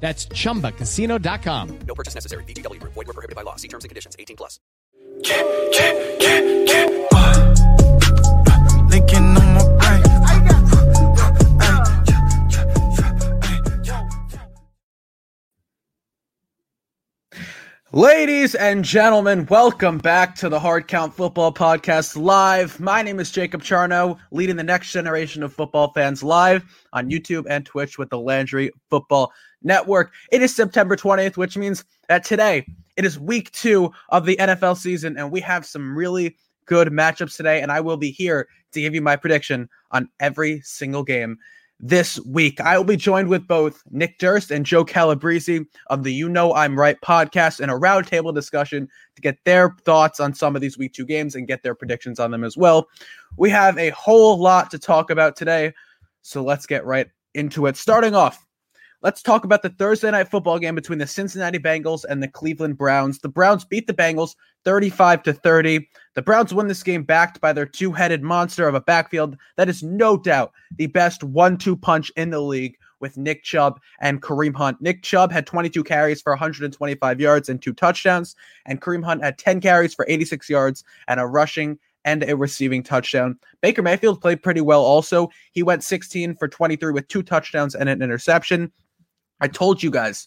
That's ChumbaCasino.com. No purchase necessary. VGW Group. Void where prohibited by law. See terms and conditions. 18 plus. Ladies and gentlemen, welcome back to the Hard Count Football Podcast live. My name is Jacob Charno, leading the next generation of football fans live on YouTube and Twitch with the Landry Football Network. It is September 20th, which means that today it is week two of the NFL season, and we have some really good matchups today, and I will be here to give you my prediction on every single game this week. I will be joined with both Nick Durst and Joe Calabrese of the You Know I'm Right podcast in a roundtable discussion to get their thoughts on some of these week two games and get their predictions on them as well. We have a whole lot to talk about today, so let's get right into it. Starting off, let's talk about the Thursday night football game between the Cincinnati Bengals and the Cleveland Browns. The Browns beat the Bengals 35-30. The Browns won this game backed by their two-headed monster of a backfield that is no doubt the best 1-2 punch in the league with Nick Chubb and Kareem Hunt. Nick Chubb had 22 carries for 125 yards and two touchdowns, and Kareem Hunt had 10 carries for 86 yards and a rushing and a receiving touchdown. Baker Mayfield played pretty well also. He went 16 for 23 with two touchdowns and an interception. I told you guys,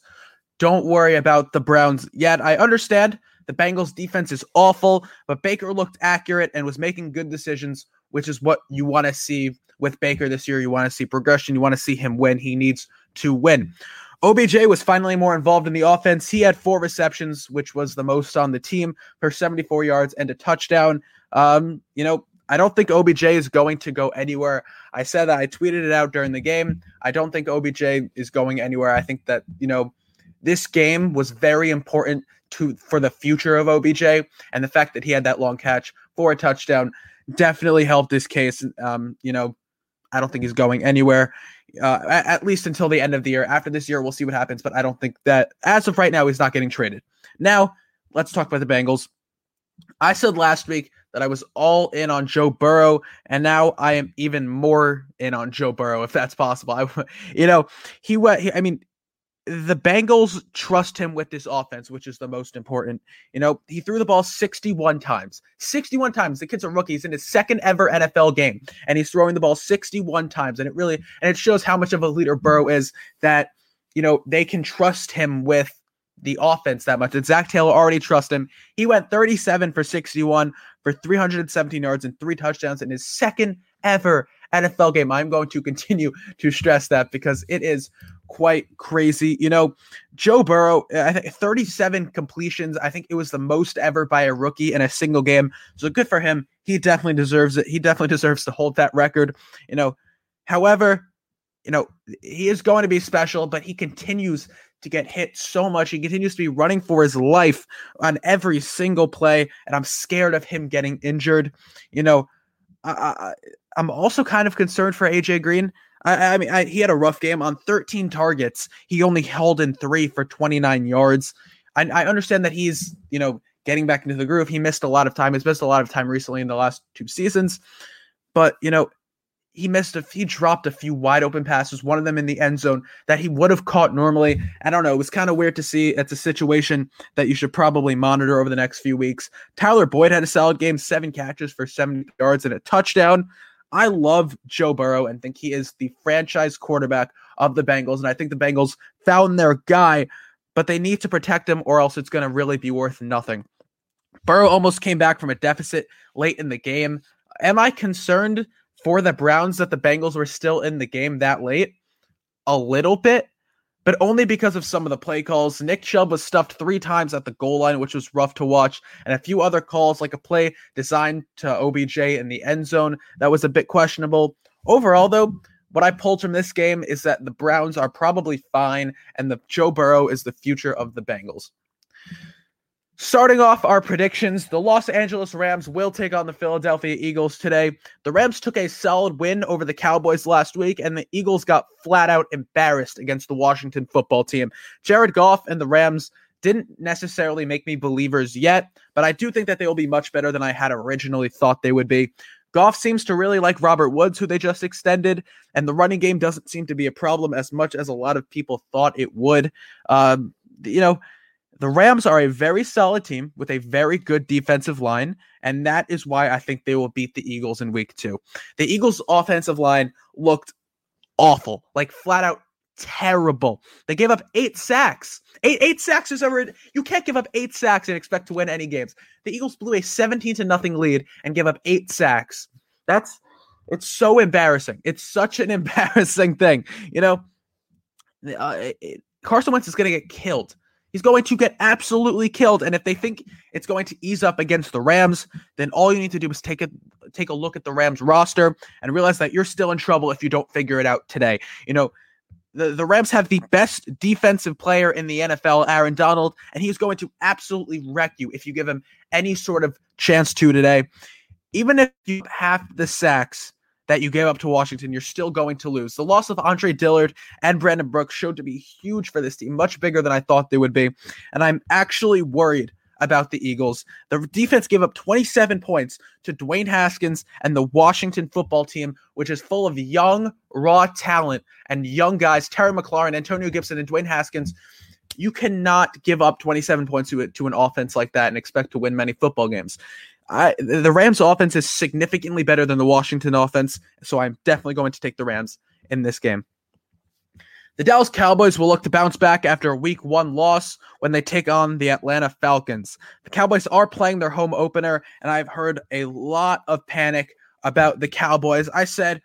don't worry about the Browns yet. I understand the Bengals' defense is awful, but Baker looked accurate and was making good decisions, which is what you want to see with Baker this year. You want to see progression. You want to see him win. He needs to win. OBJ was finally more involved in the offense. He had four receptions, which was the most on the team, for 74 yards and a touchdown. I don't think OBJ is going to go anywhere. I said that. I tweeted it out during the game. I don't think OBJ is going anywhere. I think that, this game was very important for the future of OBJ, and the fact that he had that long catch for a touchdown definitely helped this case. I don't think he's going anywhere, at least until the end of the year. After this year, we'll see what happens, but I don't think that, as of right now, he's not getting traded. Now, let's talk about the Bengals. I said last week that I was all in on Joe Burrow, and now I am even more in on Joe Burrow, if that's possible. The Bengals trust him with this offense, which is the most important. He threw the ball 61 times. 61 times. The kid's a rookie. He's in his second ever NFL game, and he's throwing the ball 61 times. And it shows how much of a leader Burrow is, that, they can trust him with the offense that much. And Zach Taylor already trusts him. He went 37 for 61 for 317 yards and three touchdowns in his second ever NFL game. I'm going to continue to stress that because it is quite crazy. Joe Burrow, I think 37 completions. I think it was the most ever by a rookie in a single game. So good for him. He definitely deserves it. He definitely deserves to hold that record. However, he is going to be special, but he continues to get hit so much. He continues to be running for his life on every single play, and I'm scared of him getting injured. I'm also kind of concerned for AJ Green. He had a rough game on 13 targets. He only held in 3 for 29 yards. I understand that he's, getting back into the groove. He missed a lot of time. He's missed a lot of time recently in the last two seasons, but, he dropped a few wide open passes, one of them in the end zone that he would have caught normally. I don't know. It was kind of weird to see. It's a situation that you should probably monitor over the next few weeks. Tyler Boyd had a solid game, 7 catches for 70 yards and a touchdown. I love Joe Burrow and think he is the franchise quarterback of the Bengals. And I think the Bengals found their guy, but they need to protect him or else it's going to really be worth nothing. Burrow almost came back from a deficit late in the game. Am I concerned for the Browns that the Bengals were still in the game that late? A little bit, but only because of some of the play calls. Nick Chubb was stuffed 3 times at the goal line, which was rough to watch, and a few other calls, like a play designed to OBJ in the end zone, that was a bit questionable. Overall, though, what I pulled from this game is that the Browns are probably fine, and the Joe Burrow is the future of the Bengals. Starting off our predictions, the Los Angeles Rams will take on the Philadelphia Eagles today. The Rams took a solid win over the Cowboys last week, and the Eagles got flat out embarrassed against the Washington football team. Jared Goff and the Rams didn't necessarily make me believers yet, but I do think that they will be much better than I had originally thought they would be. Goff seems to really like Robert Woods, who they just extended, and the running game doesn't seem to be a problem as much as a lot of people thought it would. The Rams are a very solid team with a very good defensive line, and that is why I think they will beat the Eagles in week 2. The Eagles' offensive line looked awful, like flat out terrible. They gave up 8 sacks. Eight sacks is ever. You can't give up 8 sacks and expect to win any games. The Eagles blew a 17-0 lead and gave up 8 sacks. It's so embarrassing. It's such an embarrassing thing. Carson Wentz is going to get killed. He's going to get absolutely killed, and if they think it's going to ease up against the Rams, then all you need to do is take a look at the Rams roster and realize that you're still in trouble if you don't figure it out today. The Rams have the best defensive player in the NFL, Aaron Donald, and he's going to absolutely wreck you if you give him any sort of chance to today. Even if you have the sacks that you gave up to Washington, you're still going to lose. The loss of Andre Dillard and Brandon Brooks showed to be huge for this team, much bigger than I thought they would be. And I'm actually worried about the Eagles. The defense gave up 27 points to Dwayne Haskins and the Washington football team, which is full of young, raw talent and young guys, Terry McLaurin, Antonio Gibson, and Dwayne Haskins. You cannot give up 27 points to an offense like that and expect to win many football games. The Rams offense is significantly better than the Washington offense, so I'm definitely going to take the Rams in this game. The Dallas Cowboys will look to bounce back after a week 1 loss when they take on the Atlanta Falcons. The Cowboys are playing their home opener, and I've heard a lot of panic about the Cowboys. I said,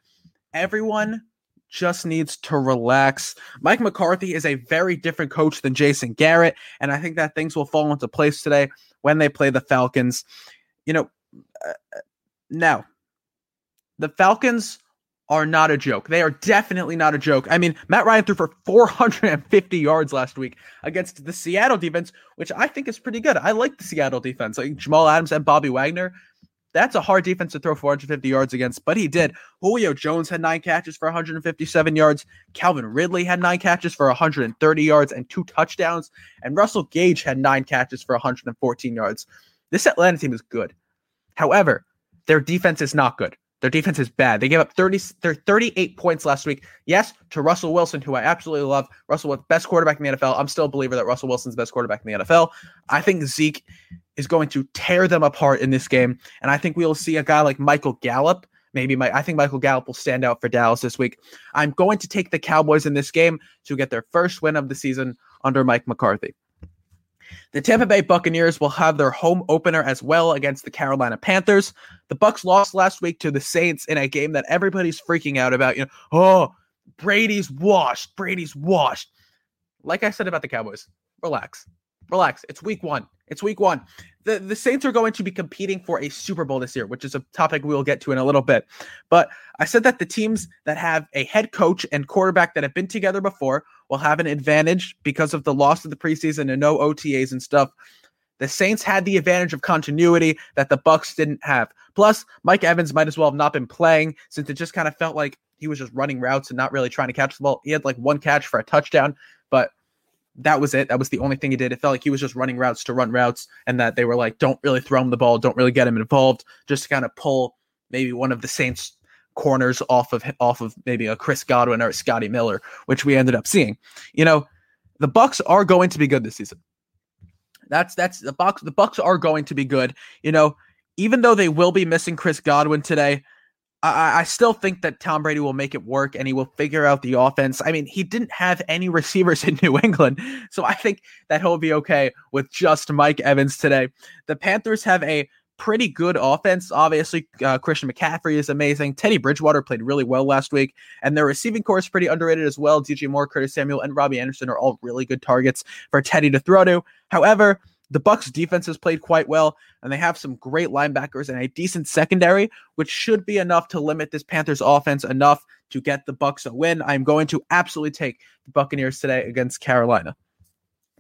everyone just needs to relax. Mike McCarthy is a very different coach than Jason Garrett, and I think that things will fall into place today when they play the Falcons. Now, the Falcons are not a joke. They are definitely not a joke. I mean, Matt Ryan threw for 450 yards last week against the Seattle defense, which I think is pretty good. I like the Seattle defense, like Jamal Adams and Bobby Wagner. That's a hard defense to throw 450 yards against, but he did. Julio Jones had 9 catches for 157 yards. Calvin Ridley had 9 catches for 130 yards and 2 touchdowns. And Russell Gage had 9 catches for 114 yards. This Atlanta team is good. However, their defense is not good. Their defense is bad. They gave up 38 points last week. Yes, to Russell Wilson, who I absolutely love. Russell was best quarterback in the NFL. I'm still a believer that Russell Wilson's the best quarterback in the NFL. I think Zeke is going to tear them apart in this game, and I think we will see a guy like Michael Gallup. I think Michael Gallup will stand out for Dallas this week. I'm going to take the Cowboys in this game to get their first win of the season under Mike McCarthy. The Tampa Bay Buccaneers will have their home opener as well against the Carolina Panthers. The Bucs lost last week to the Saints in a game that everybody's freaking out about. Brady's washed. Like I said about the Cowboys, relax. It's week 1. The Saints are going to be competing for a Super Bowl this year, which is a topic we will get to in a little bit. But I said that the teams that have a head coach and quarterback that have been together before will have an advantage because of the loss of the preseason and no OTAs and stuff. The Saints had the advantage of continuity that the Bucks didn't have. Plus, Mike Evans might as well have not been playing since it just kind of felt like he was just running routes and not really trying to catch the ball. He had 1 catch for a touchdown, but that was it. That was the only thing he did. It felt like he was just running routes to run routes and that they were don't really throw him the ball, don't really get him involved, just to kind of pull maybe one of the Saints corners off of maybe a Chris Godwin or a Scotty Miller, which we ended up seeing. The Bucs are going to be good this season. That's the Bucs. The Bucs are going to be good. Even though they will be missing Chris Godwin today, I still think that Tom Brady will make it work and he will figure out the offense. I mean, he didn't have any receivers in New England, so I think that he'll be okay with just Mike Evans today. The Panthers have a pretty good offense. Obviously, Christian McCaffrey is amazing. Teddy Bridgewater played really well last week, and their receiving core is pretty underrated as well. DJ Moore, Curtis Samuel, and Robbie Anderson are all really good targets for Teddy to throw to. However, the Bucs defense has played quite well, and they have some great linebackers and a decent secondary, which should be enough to limit this Panthers offense enough to get the Bucs a win. I'm going to absolutely take the Buccaneers today against Carolina.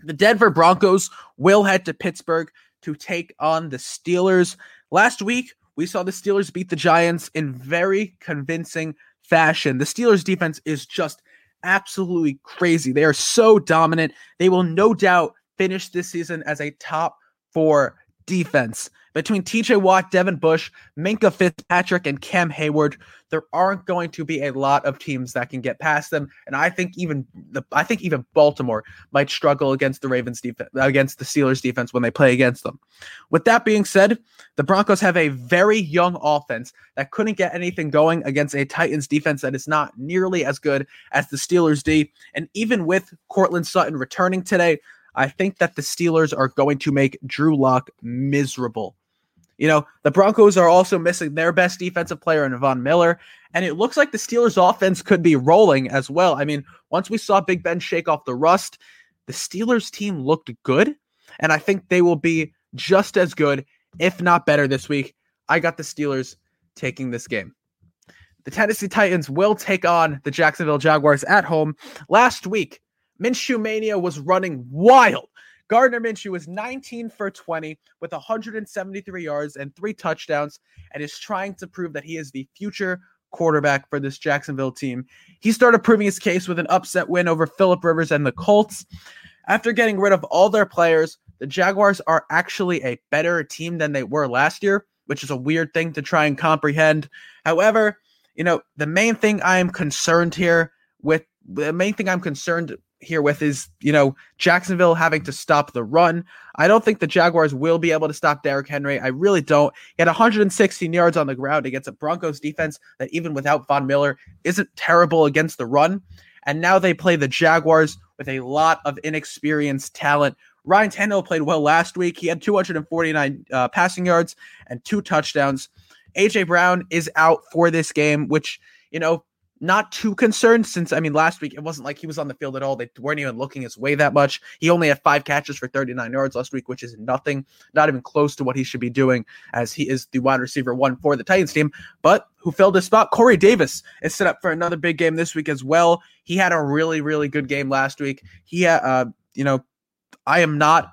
The Denver Broncos will head to Pittsburgh to take on the Steelers. Last week, we saw the Steelers beat the Giants in very convincing fashion. The Steelers defense is just absolutely crazy. They are so dominant. They will no doubt finish this season as a top four defense. Between TJ Watt, Devin Bush, Minkah Fitzpatrick, and Cam Hayward, there aren't going to be a lot of teams that can get past them. And I think even Baltimore might struggle against the Ravens defense, against the Steelers defense when they play against them. With that being said, the Broncos have a very young offense that couldn't get anything going against a Titans defense that is not nearly as good as the Steelers D. And even with Cortland Sutton returning today, I think that the Steelers are going to make Drew Lock miserable. You know, the Broncos are also missing their best defensive player in Von Miller, and it looks like the Steelers' offense could be rolling as well. I mean, once we saw Big Ben shake off the rust, the Steelers team looked good, and I think they will be just as good, if not better, this week. I got the Steelers taking this game. The Tennessee Titans will take on the Jacksonville Jaguars at home. Last week, Minshew Mania was running wild. Gardner Minshew was 19 for 20 with 173 yards and 3 touchdowns and is trying to prove that he is the future quarterback for this Jacksonville team. He started proving his case with an upset win over Phillip Rivers and the Colts. After getting rid of all their players, the Jaguars are actually a better team than they were last year, which is a weird thing to try and comprehend. However, you know, the main thing I'm concerned here with is, you know, Jacksonville having to stop the run. I don't think the Jaguars will be able to stop Derrick Henry. I really don't. He had 116 yards on the ground against a Broncos defense that even without Von Miller isn't terrible against the run. And now they play the Jaguars with a lot of inexperienced talent. Ryan Tannehill played well last week. He had 249 passing yards and 2 touchdowns. A.J. Brown is out for this game, which, you know, not too concerned since, I mean, last week, it wasn't like he was on the field at all. They weren't even looking his way that much. He only had 5 catches for 39 yards last week, which is nothing, not even close to what he should be doing as he is the wide receiver one for the Titans team. But who filled his spot? Corey Davis is set up for another big game this week as well. He had a really, really good game last week. He, you know, I am not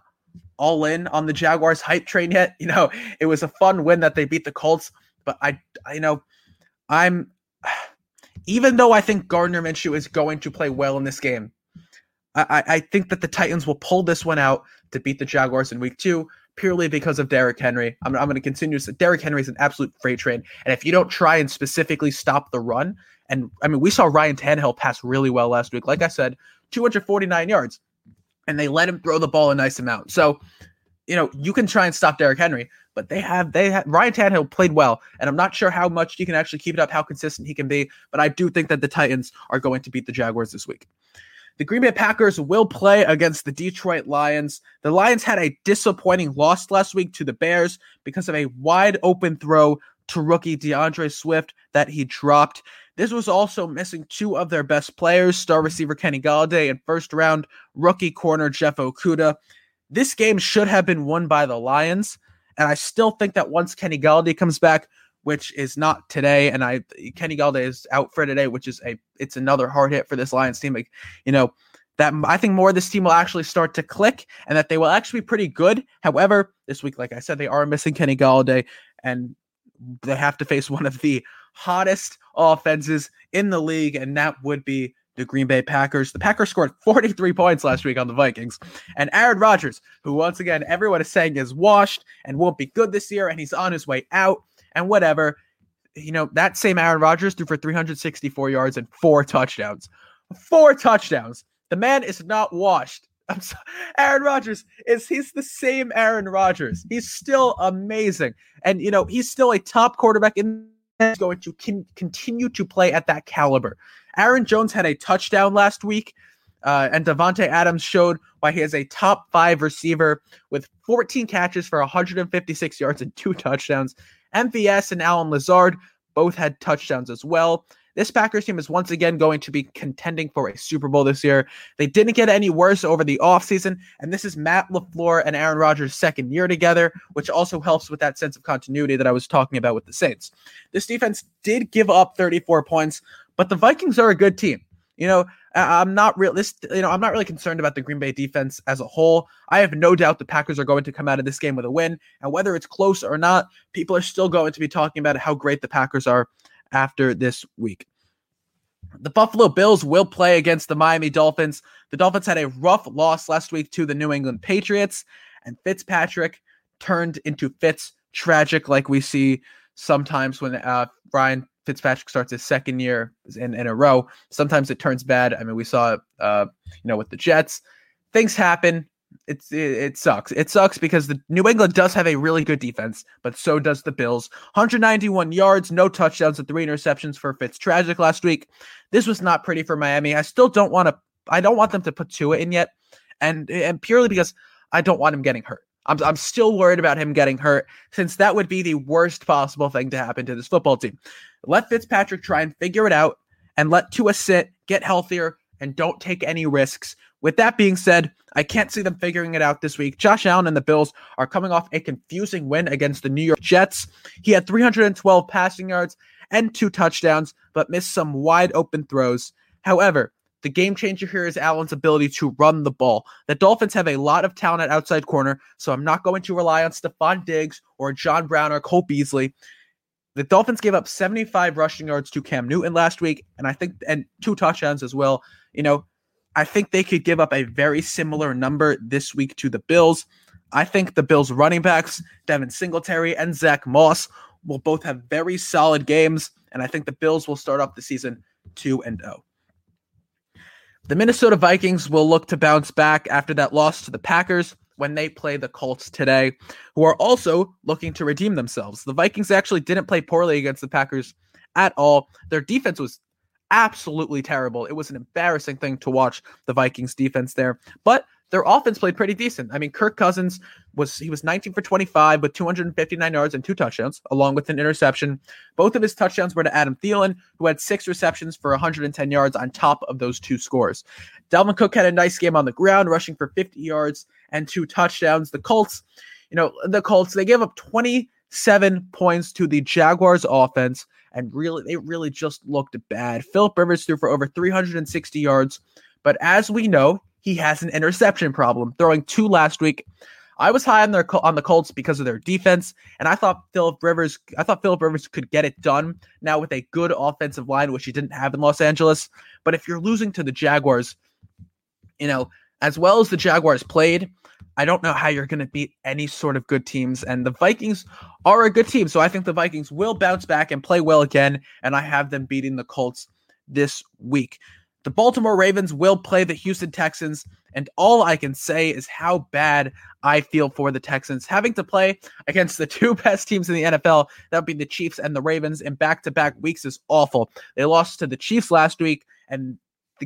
all in on the Jaguars hype train yet. You know, it was a fun win that they beat the Colts, but even though I think Gardner Minshew is going to play well in this game, I think that the Titans will pull this one out to beat the Jaguars in week 2 purely because of Derrick Henry. I'm going to continue. Derrick Henry is an absolute freight train. And if you don't try and specifically stop the run, and I mean, we saw Ryan Tannehill pass really well last week. Like I said, 249 yards, and they let him throw the ball a nice amount. So, you know, you can try and stop Derrick Henry, but Ryan Tannehill played well, and I'm not sure how much he can actually keep it up, how consistent he can be, but I do think that the Titans are going to beat the Jaguars this week. The Green Bay Packers will play against the Detroit Lions. The Lions had a disappointing loss last week to the Bears because of a wide open throw to rookie DeAndre Swift that he dropped. This was also missing 2 of their best players, star receiver Kenny Golladay and first-round rookie corner Jeff Okuda. This game should have been won by the Lions, and I still think that once Kenny Golladay comes back, which is not today, and Kenny Golladay is out for today, which is it's another hard hit for this Lions team. Like, you know, that I think more of this team will actually start to click, and that they will actually be pretty good. However, this week, like I said, they are missing Kenny Golladay, and they have to face one of the hottest offenses in the league, and that would be the Green Bay Packers. The Packers scored 43 points last week on the Vikings. And Aaron Rodgers, who once again, everyone is saying is washed and won't be good this year, and he's on his way out and whatever. You know, that same Aaron Rodgers threw for 364 yards and 4 touchdowns. 4 touchdowns. The man is not washed. I'm sorry. Aaron Rodgers he's the same Aaron Rodgers. He's still amazing. And, you know, he's still a top quarterback in is going to continue to play at that caliber. Aaron Jones had a touchdown last week, and Davante Adams showed why he is a top five receiver with 14 catches for 156 yards and 2 touchdowns. MVS and Allen Lazard both had touchdowns as well. This Packers team is once again going to be contending for a Super Bowl this year. They didn't get any worse over the offseason, and this is Matt LaFleur and Aaron Rodgers' second year together, which also helps with that sense of continuity that I was talking about with the Saints. This defense did give up 34 points, but the Vikings are a good team. You know, I'm not really concerned about the Green Bay defense as a whole. I have no doubt the Packers are going to come out of this game with a win, and whether it's close or not, people are still going to be talking about how great the Packers are after this week. The Buffalo Bills will play against the Miami Dolphins. The Dolphins had a rough loss last week to the New England Patriots, and Fitzpatrick turned into Fitz tragic, like we see sometimes when Ryan Fitzpatrick starts his second year in a row. Sometimes it turns bad. I mean, we saw it, with the Jets. Things happen. It sucks. It sucks because the New England does have a really good defense, but so does the Bills. 191 yards, no touchdowns, and 3 interceptions for Fitz tragic last week. This was not pretty for Miami. I don't want them to put Tua in yet, and purely because I don't want him getting hurt. I'm still worried about him getting hurt, since that would be the worst possible thing to happen to this football team. Let Fitzpatrick try and figure it out, and let Tua sit, get healthier, and don't take any risks. With that being said, I can't see them figuring it out this week. Josh Allen and the Bills are coming off a confusing win against the New York Jets. He had 312 passing yards and 2 touchdowns, but missed some wide-open throws. However, the game changer here is Allen's ability to run the ball. The Dolphins have a lot of talent at outside corner, so I'm not going to rely on Stephon Diggs or John Brown or Cole Beasley. The Dolphins gave up 75 rushing yards to Cam Newton last week, and 2 touchdowns as well. You know, I think they could give up a very similar number this week to the Bills. I think the Bills running backs, Devin Singletary and Zach Moss, will both have very solid games, and I think the Bills will start off the season 2-0. The Minnesota Vikings will look to bounce back after that loss to the Packers when they play the Colts today, who are also looking to redeem themselves. The Vikings actually didn't play poorly against the Packers at all. Their defense was absolutely terrible. It was an embarrassing thing to watch, the Vikings defense there, but their offense played pretty decent. I mean, Kirk Cousins was 19 for 25 with 259 yards and 2 touchdowns, along with an interception. Both of his touchdowns were to Adam Thielen, who had 6 receptions for 110 yards on top of those 2 scores. Dalvin Cook had a nice game on the ground, rushing for 50 yards and 2 touchdowns. The Colts, they gave up 27 points to the Jaguars offense, and they really just looked bad. Philip Rivers threw for over 360 yards, but as we know, he has an interception problem, throwing 2 last week. I was high on the Colts because of their defense, and I thought Philip Rivers could get it done now with a good offensive line, which he didn't have in Los Angeles. But if you're losing to the Jaguars, you know, as well as the Jaguars played, I don't know how you're going to beat any sort of good teams, and the Vikings are a good team, so I think the Vikings will bounce back and play well again, and I have them beating the Colts this week. The Baltimore Ravens will play the Houston Texans, and all I can say is how bad I feel for the Texans. Having to play against the 2 best teams in the NFL, that would be the Chiefs and the Ravens, in back-to-back weeks is awful. They lost to the Chiefs last week, and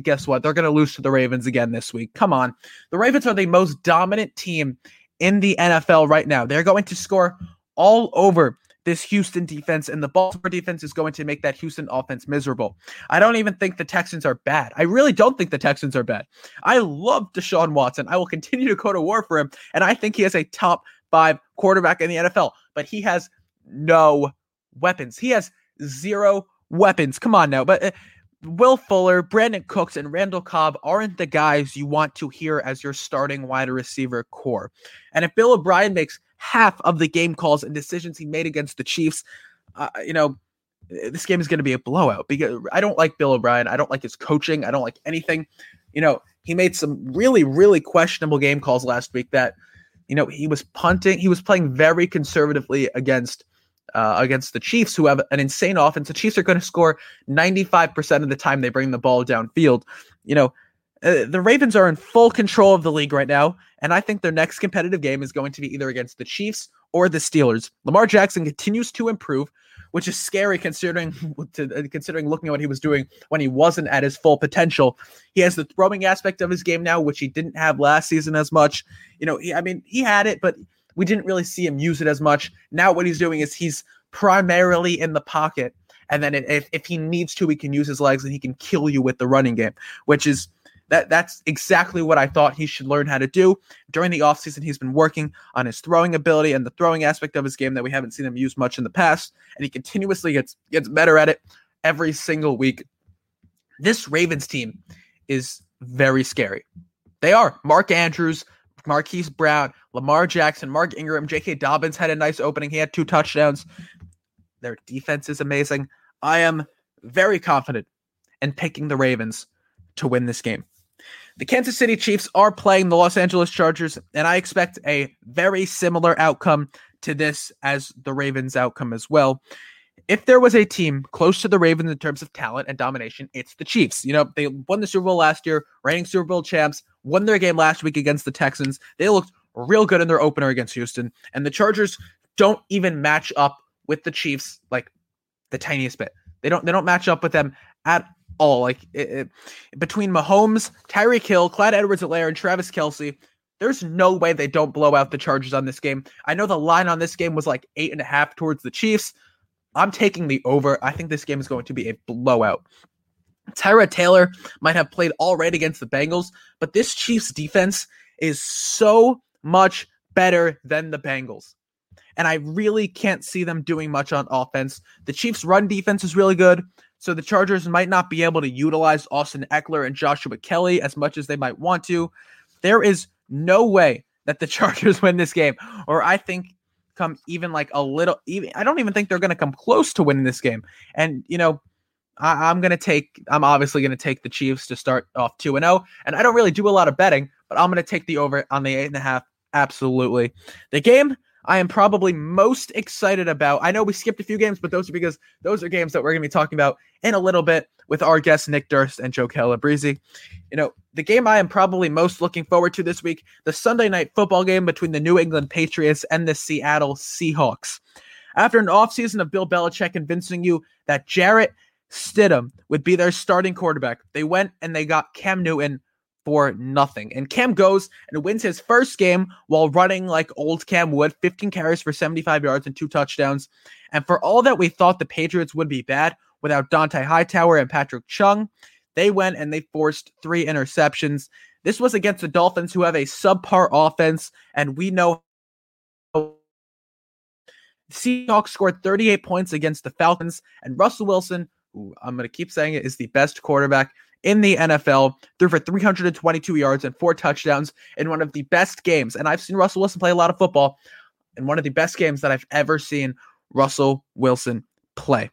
guess what? They're going to lose to the Ravens again this week. Come on. The Ravens are the most dominant team in the NFL right now. They're going to score all over this Houston defense, and the Baltimore defense is going to make that Houston offense miserable. I don't even think the Texans are bad. I really don't think the Texans are bad. I love Deshaun Watson. I will continue to go to war for him, and I think he is a top 5 quarterback in the NFL, but he has no weapons. He has 0 weapons. Come on now. But Will Fuller, Brandon Cooks, and Randall Cobb aren't the guys you want to hear as your starting wide receiver core. And if Bill O'Brien makes half of the game calls and decisions he made against the Chiefs, this game is going to be a blowout, because I don't like Bill O'Brien. I don't like his coaching. I don't like anything. You know, he made some really, really questionable game calls last week that, you know, he was punting. He was playing very conservatively against the Chiefs, who have an insane offense. The Chiefs are going to score 95% of the time they bring the ball downfield. You know, the Ravens are in full control of the league right now, and I think their next competitive game is going to be either against the Chiefs or the Steelers. Lamar Jackson continues to improve, which is scary considering looking at what he was doing when he wasn't at his full potential. He has the throwing aspect of his game now, which he didn't have last season as much. You know, he had it, but we didn't really see him use it as much. Now what he's doing is he's primarily in the pocket, and then if he needs to, he can use his legs and he can kill you with the running game, which is that's exactly what I thought he should learn how to do. During the offseason, he's been working on his throwing ability and the throwing aspect of his game that we haven't seen him use much in the past, and he continuously gets better at it every single week. This Ravens team is very scary. They are. Mark Andrews, Marquise Brown, Lamar Jackson, Mark Ingram, J.K. Dobbins had a nice opening. He had 2 touchdowns. Their defense is amazing. I am very confident in picking the Ravens to win this game. The Kansas City Chiefs are playing the Los Angeles Chargers, and I expect a very similar outcome to this as the Ravens' outcome as well. If there was a team close to the Ravens in terms of talent and domination, it's the Chiefs. You know, they won the Super Bowl last year, reigning Super Bowl champs, won their game last week against the Texans. They looked real good in their opener against Houston, and the Chargers don't even match up with the Chiefs like the tiniest bit. They don't match up with them at all. Like between Mahomes, Tyreek Hill, Clyde Edwards-Helaire, and Travis Kelce, there's no way they don't blow out the Chargers on this game. I know the line on this game was like 8.5 towards the Chiefs. I'm taking the over. I think this game is going to be a blowout. Tyrod Taylor might have played all right against the Bengals, but this Chiefs defense is so much better than the Bengals. And I really can't see them doing much on offense. The Chiefs' run defense is really good, so the Chargers might not be able to utilize Austin Eckler and Joshua Kelly as much as they might want to. There is no way that the Chargers win this game, or I think come even like a little. I don't even think they're going to come close to winning this game. And you know, I'm obviously going to take the Chiefs to start off 2-0. And I don't really do a lot of betting, but I'm going to take the over on the 8.5. Absolutely, the game I am probably most excited about. I know we skipped a few games, but those are because those are games that we're going to be talking about in a little bit with our guests, Nick Durst and Joe Calabrese. You know, the game I am probably most looking forward to this week, the Sunday night football game between the New England Patriots and the Seattle Seahawks. After an offseason of Bill Belichick convincing you that Jarrett Stidham would be their starting quarterback, they went and they got Cam Newton for nothing. And Cam goes and wins his first game while running like old Cam would, 15 carries for 75 yards and 2 touchdowns. And for all that we thought the Patriots would be bad without Dante Hightower and Patrick Chung, they went and they forced 3 interceptions. This was against the Dolphins, who have a subpar offense, and we know Seahawks scored 38 points against the Falcons, and Russell Wilson, who I'm going to keep saying it, is the best quarterback in the NFL, threw for 322 yards and 4 touchdowns in one of the best games. And I've seen Russell Wilson play a lot of football, in one of the best games that I've ever seen Russell Wilson play.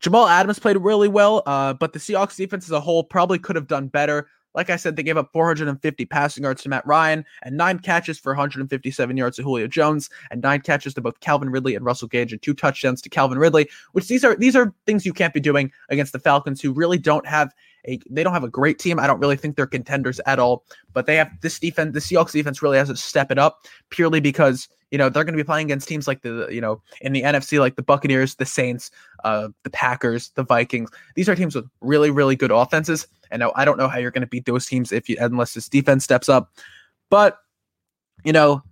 Jamal Adams played really well, but the Seahawks defense as a whole probably could have done better. Like I said, they gave up 450 passing yards to Matt Ryan and 9 catches for 157 yards to Julio Jones and 9 catches to both Calvin Ridley and Russell Gage and 2 touchdowns to Calvin Ridley, which these are things you can't be doing against the Falcons, who really don't have a great team. I don't really think they're contenders at all, but they have this defense. The Seahawks defense really has to step it up purely because, you know, they're going to be playing against teams like the, you know, in the NFC, like the Buccaneers, the Saints, the Packers, the Vikings. These are teams with really, really good offenses. And I don't know how you're going to beat those teams unless this defense steps up, but you know,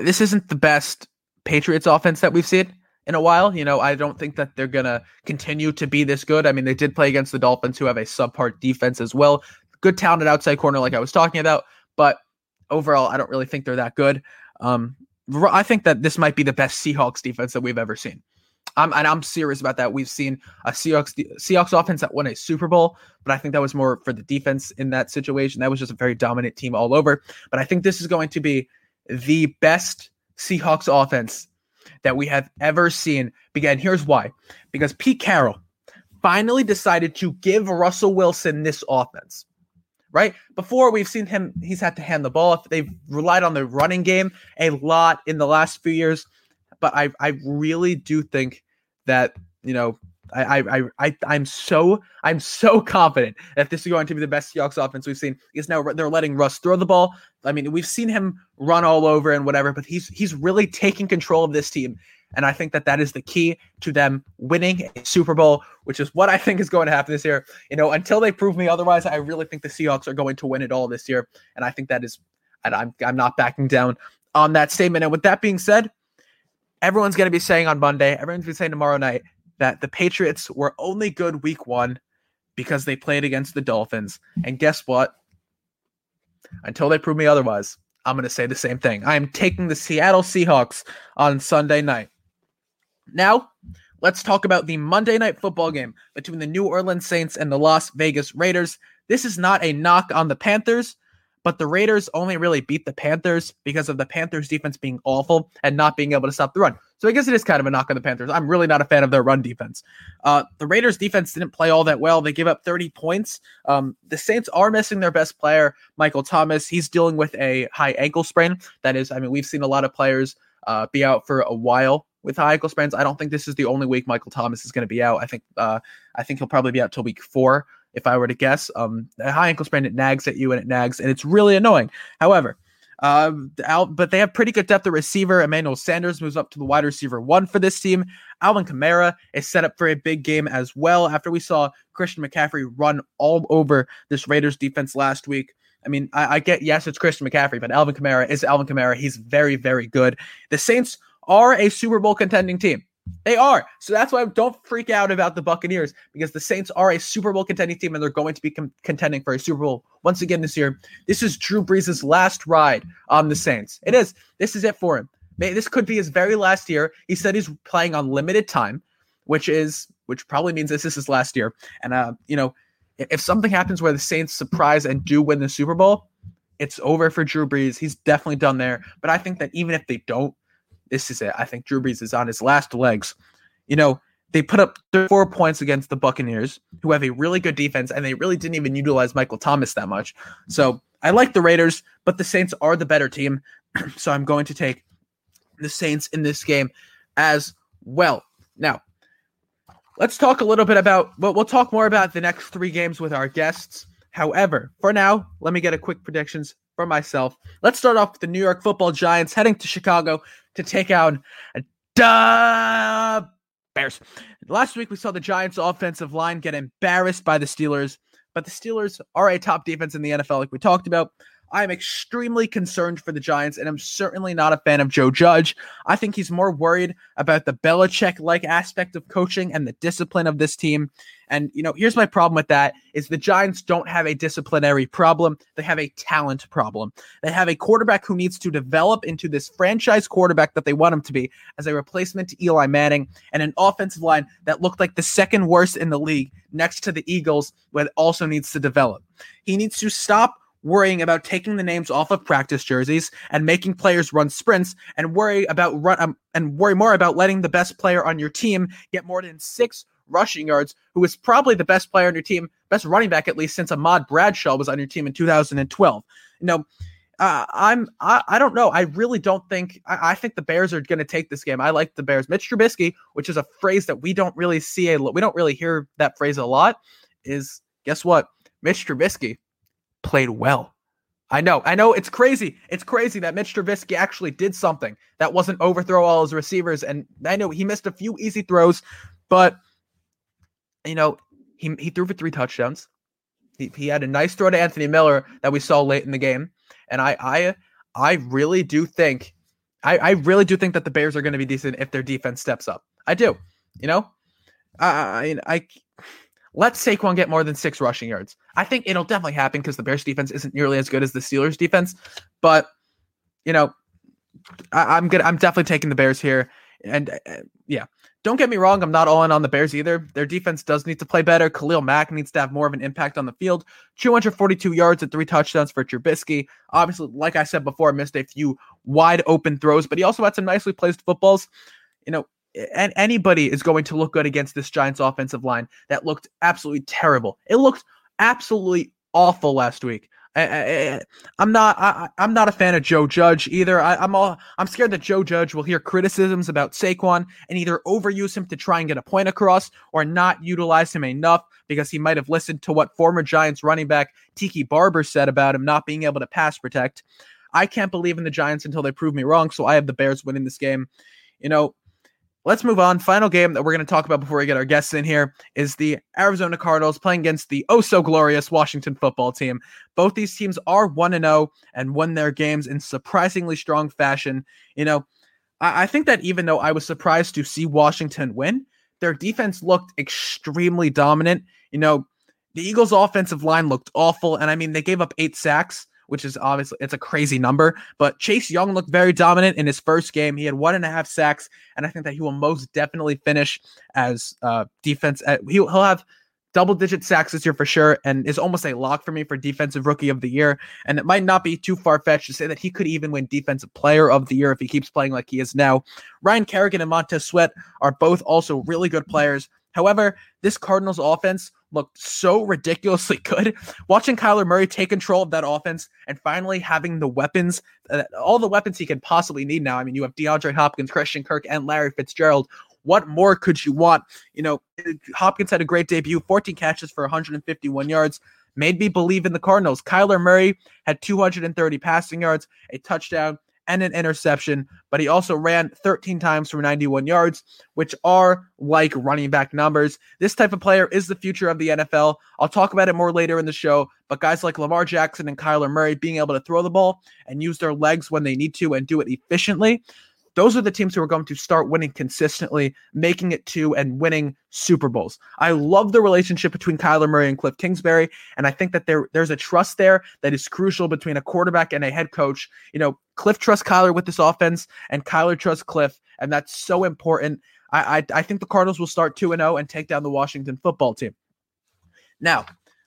this isn't the best Patriots offense that we've seen in a while. You know, I don't think that they're going to continue to be this good. I mean, they did play against the Dolphins, who have a subpar defense as well. Good talented outside corner, like I was talking about, but overall, I don't really think they're that good. I think that this might be the best Seahawks defense that we've ever seen. I'm serious about that. We've seen a Seahawks offense that won a Super Bowl, but I think that was more for the defense in that situation. That was just a very dominant team all over. But I think this is going to be the best Seahawks offense that we have ever seen. Again, here's why. Because Pete Carroll finally decided to give Russell Wilson this offense, right? Before, we've seen him, he's had to hand the ball. They've relied on the running game a lot in the last few years. But I really do think that, you know, I'm so confident that this is going to be the best Seahawks offense we've seen. Because now they're letting Russ throw the ball. I mean, we've seen him run all over and whatever, but he's really taking control of this team. And I think that that is the key to them winning a Super Bowl, which is what I think is going to happen this year. You know, until they prove me otherwise, I really think the Seahawks are going to win it all this year. And I think that is, and I'm not backing down on that statement. And with that being said, everyone's going to be saying on Monday, everyone's going to be saying tomorrow night that the Patriots were only good week 1 because they played against the Dolphins. And guess what? Until they prove me otherwise, I'm going to say the same thing. I am taking the Seattle Seahawks on Sunday night. Now, let's talk about the Monday Night Football game between the New Orleans Saints and the Las Vegas Raiders. This is not a knock on the Panthers, but the Raiders only really beat the Panthers because of the Panthers' defense being awful and not being able to stop the run. So I guess it is kind of a knock on the Panthers. I'm really not a fan of their run defense. The Raiders' defense didn't play all that well. They gave up 30 points. The Saints are missing their best player, Michael Thomas. He's dealing with a high ankle sprain. That is, I mean, we've seen a lot of players be out for a while with high ankle sprains. I don't think this is the only week Michael Thomas is going to be out. I think he'll probably be out till week 4. If I were to guess, a high ankle sprain, it nags at you and it nags, and it's really annoying. However, but they have pretty good depth at receiver. Emmanuel Sanders moves up to the wide receiver 1 for this team. Alvin Kamara is set up for a big game as well. After we saw Christian McCaffrey run all over this Raiders defense last week, I mean, I get, yes, it's Christian McCaffrey, but Alvin Kamara is Alvin Kamara. He's very, very good. The Saints are a Super Bowl contending team. They are. So that's why don't freak out about the Buccaneers, because the Saints are a Super Bowl contending team and they're going to be contending for a Super Bowl once again this year. This is Drew Brees' last ride on the Saints. It is. This is it for him. This could be his very last year. He said he's playing on limited time, which probably means this is his last year. And, you know, if something happens where the Saints surprise and do win the Super Bowl, it's over for Drew Brees. He's definitely done there. But I think that even if they don't, this is it. I think Drew Brees is on his last legs. You know, they put up 34 points against the Buccaneers, who have a really good defense, and they really didn't even utilize Michael Thomas that much. So I like the Raiders, but the Saints are the better team. So I'm going to take the Saints in this game as well. Now, let's talk a little bit about, well, we'll talk more about the next 3 games with our guests. However, for now, let me get a quick predictions for myself. Let's start off with the New York Football Giants heading to Chicago to take on the Bears. Last week, we saw the Giants' offensive line get embarrassed by the Steelers, but the Steelers are a top defense in the NFL, like we talked about. I'm extremely concerned for the Giants, and I'm certainly not a fan of Joe Judge. I think he's more worried about the Belichick-like aspect of coaching and the discipline of this team. And, you know, here's my problem with that is the Giants don't have a disciplinary problem. They have a talent problem. They have a quarterback who needs to develop into this franchise quarterback that they want him to be as a replacement to Eli Manning, and an offensive line that looked like the second worst in the league next to the Eagles, but also needs to develop. He needs to stop worrying about taking the names off of practice jerseys and making players run sprints, and worry more about letting the best player on your team get more than 6 rushing yards, who is probably the best player on your team, best running back at least since Ahmad Bradshaw was on your team in 2012. You know, I don't know. I really don't think. I think the Bears are going to take this game. I like the Bears. Mitch Trubisky, which is a phrase that we don't really see we don't really hear that phrase a lot. Is guess what? Mitch Trubisky played well. I know it's crazy. It's crazy that Mitch Trubisky actually did something that wasn't overthrow all his receivers. And I know he missed a few easy throws, but you know, he threw for 3 touchdowns. He had a nice throw to Anthony Miller that we saw late in the game. And I really do think, I really do think that the Bears are going to be decent if their defense steps up. I do, you know, let Saquon get more than 6 rushing yards. I think it'll definitely happen because the Bears defense isn't nearly as good as the Steelers defense. But, you know, I'm definitely taking the Bears here. And yeah, don't get me wrong. I'm not all in on the Bears either. Their defense does need to play better. Khalil Mack needs to have more of an impact on the field. 242 yards and 3 touchdowns for Trubisky. Obviously, like I said before, missed a few wide open throws, but he also had some nicely placed footballs. You know, and anybody is going to look good against this Giants offensive line that looked absolutely terrible. It looked absolutely awful last week. I'm not a fan of Joe Judge either. I'm scared that Joe Judge will hear criticisms about Saquon and either overuse him to try and get a point across or not utilize him enough because he might have listened to what former Giants running back Tiki Barber said about him not being able to pass protect. I can't believe in the Giants until they prove me wrong, so I have the Bears winning this game. You know, Let's move on. Final game that we're going to talk about before we get our guests in here is the Arizona Cardinals playing against the oh-so-glorious Washington football team. Both these teams are 1-0 and won their games in surprisingly strong fashion. You know, I think that even though I was surprised to see Washington win, their defense looked extremely dominant. You know, the Eagles' offensive line looked awful, and I mean, they gave up 8 sacks. Which is obviously, it's a crazy number, but Chase Young looked very dominant in his first game. He had 1.5 sacks, and I think that he will most definitely finish as defense. He'll have double-digit sacks this year for sure, and is almost a lock for me for Defensive Rookie of the Year. And it might not be too far-fetched to say that he could even win Defensive Player of the Year if he keeps playing like he is now. Ryan Kerrigan and Montez Sweat are both also really good players. However, this Cardinals offense looked so ridiculously good. Watching Kyler Murray take control of that offense and finally having the weapons, all the weapons he can possibly need now. I mean, you have DeAndre Hopkins, Christian Kirk, and Larry Fitzgerald. What more could you want? You know, Hopkins had a great debut, 14 catches for 151 yards. Made me believe in the Cardinals. Kyler Murray had 230 passing yards, a touchdown, and an interception, but he also ran 13 times for 91 yards, which are like running back numbers. This type of player is the future of the NFL. I'll talk about it more later in the show, but guys like Lamar Jackson and Kyler Murray being able to throw the ball and use their legs when they need to and do it efficiently, those are the teams who are going to start winning consistently, making it to and winning Super Bowls. I love the relationship between Kyler Murray and Cliff Kingsbury, and I think that there's a trust there that is crucial between a quarterback and a head coach. You know, Cliff trusts Kyler with this offense, and Kyler trusts Cliff, and that's so important. I think the Cardinals will start 2-0 and take down the Washington football team. Now,